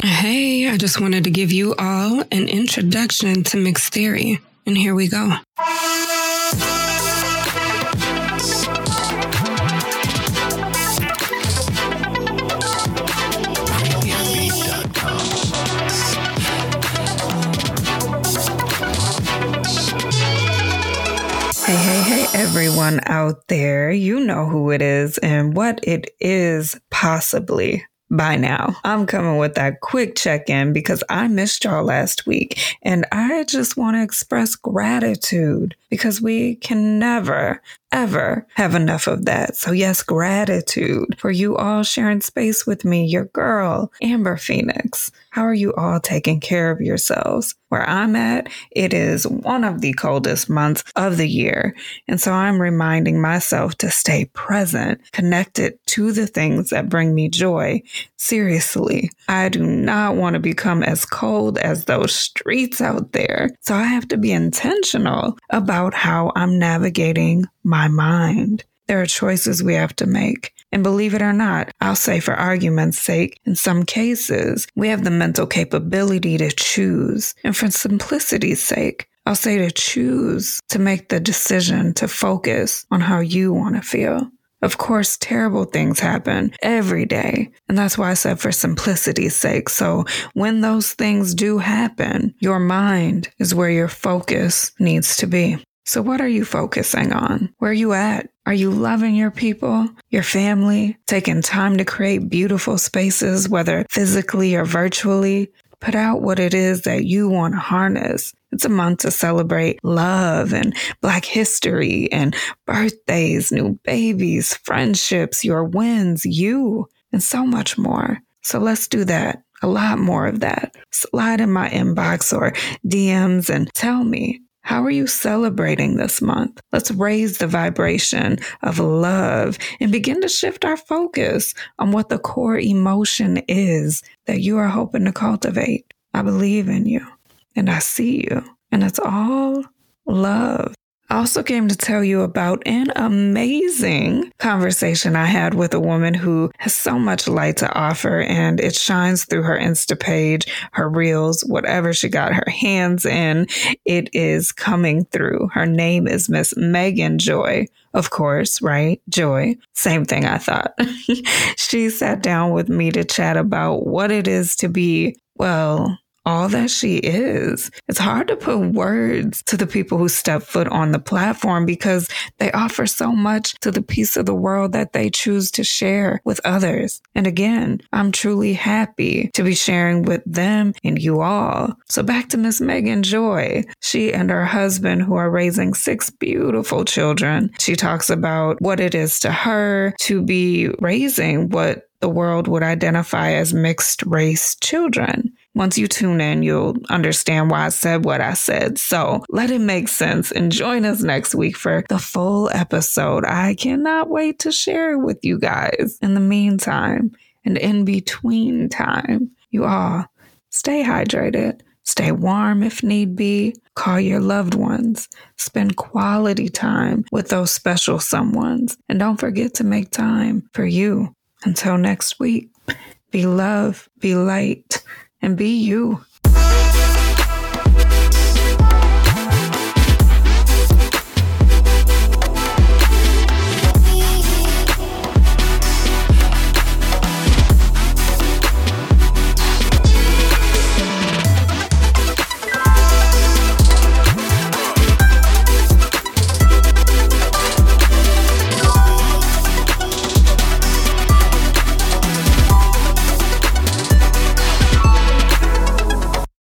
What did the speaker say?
Hey, I just wanted to give you all an introduction to Mixed Theory, and here we go. Hey, everyone out there, you know who it is and what it is possibly by now. I'm coming with that quick check-in because I missed y'all last week and I just want to express gratitude because we can never, ever have enough of that. So yes, gratitude for you all sharing space with me, your girl, Amber Phoenix. How are you all taking care of yourselves? Where I'm at, it is one of the coldest months of the year. And so I'm reminding myself to stay present, connected to the things that bring me joy. Seriously, I do not want to become as cold as those streets out there. So I have to be intentional about how I'm navigating my mind. There are choices we have to make. And believe it or not, I'll say for argument's sake, in some cases, we have the mental capability to choose. And for simplicity's sake, I'll say to choose to make the decision to focus on how you want to feel. Of course, terrible things happen every day. And that's why I said for simplicity's sake. So when those things do happen, your mind is where your focus needs to be. So what are you focusing on? Where are you at? Are you loving your people, your family, taking time to create beautiful spaces, whether physically or virtually? Put out what it is that you want to harness. It's a month to celebrate love and Black history and birthdays, new babies, friendships, your wins, you, and so much more. So let's do that. A lot more of that. Slide in my inbox or DMs and tell me, how are you celebrating this month? Let's raise the vibration of love and begin to shift our focus on what the core emotion is that you are hoping to cultivate. I believe in you and I see you, and it's all love. I also came to tell you about an amazing conversation I had with a woman who has so much light to offer, and it shines through her Insta page, her reels, whatever she got her hands in, it is coming through. Her name is Miss Megan Joy. Of course, right? Joy. Same thing I thought. She sat down with me to chat about what it is to be, well, all that she is. It's hard to put words to the people who step foot on the platform because they offer so much to the piece of the world that they choose to share with others. And again, I'm truly happy to be sharing with them and you all. So back to Miss Megan Joy. She and her husband, who are raising 6 beautiful children, she talks about what it is to her to be raising what the world would identify as mixed race children. Once you tune in, you'll understand why I said what I said. So let it make sense and join us next week for the full episode. I cannot wait to share it with you guys. In the meantime and in between time, you all stay hydrated, stay warm if need be, call your loved ones, spend quality time with those special someones, and don't forget to make time for you. Until next week, be love, be light, and be you.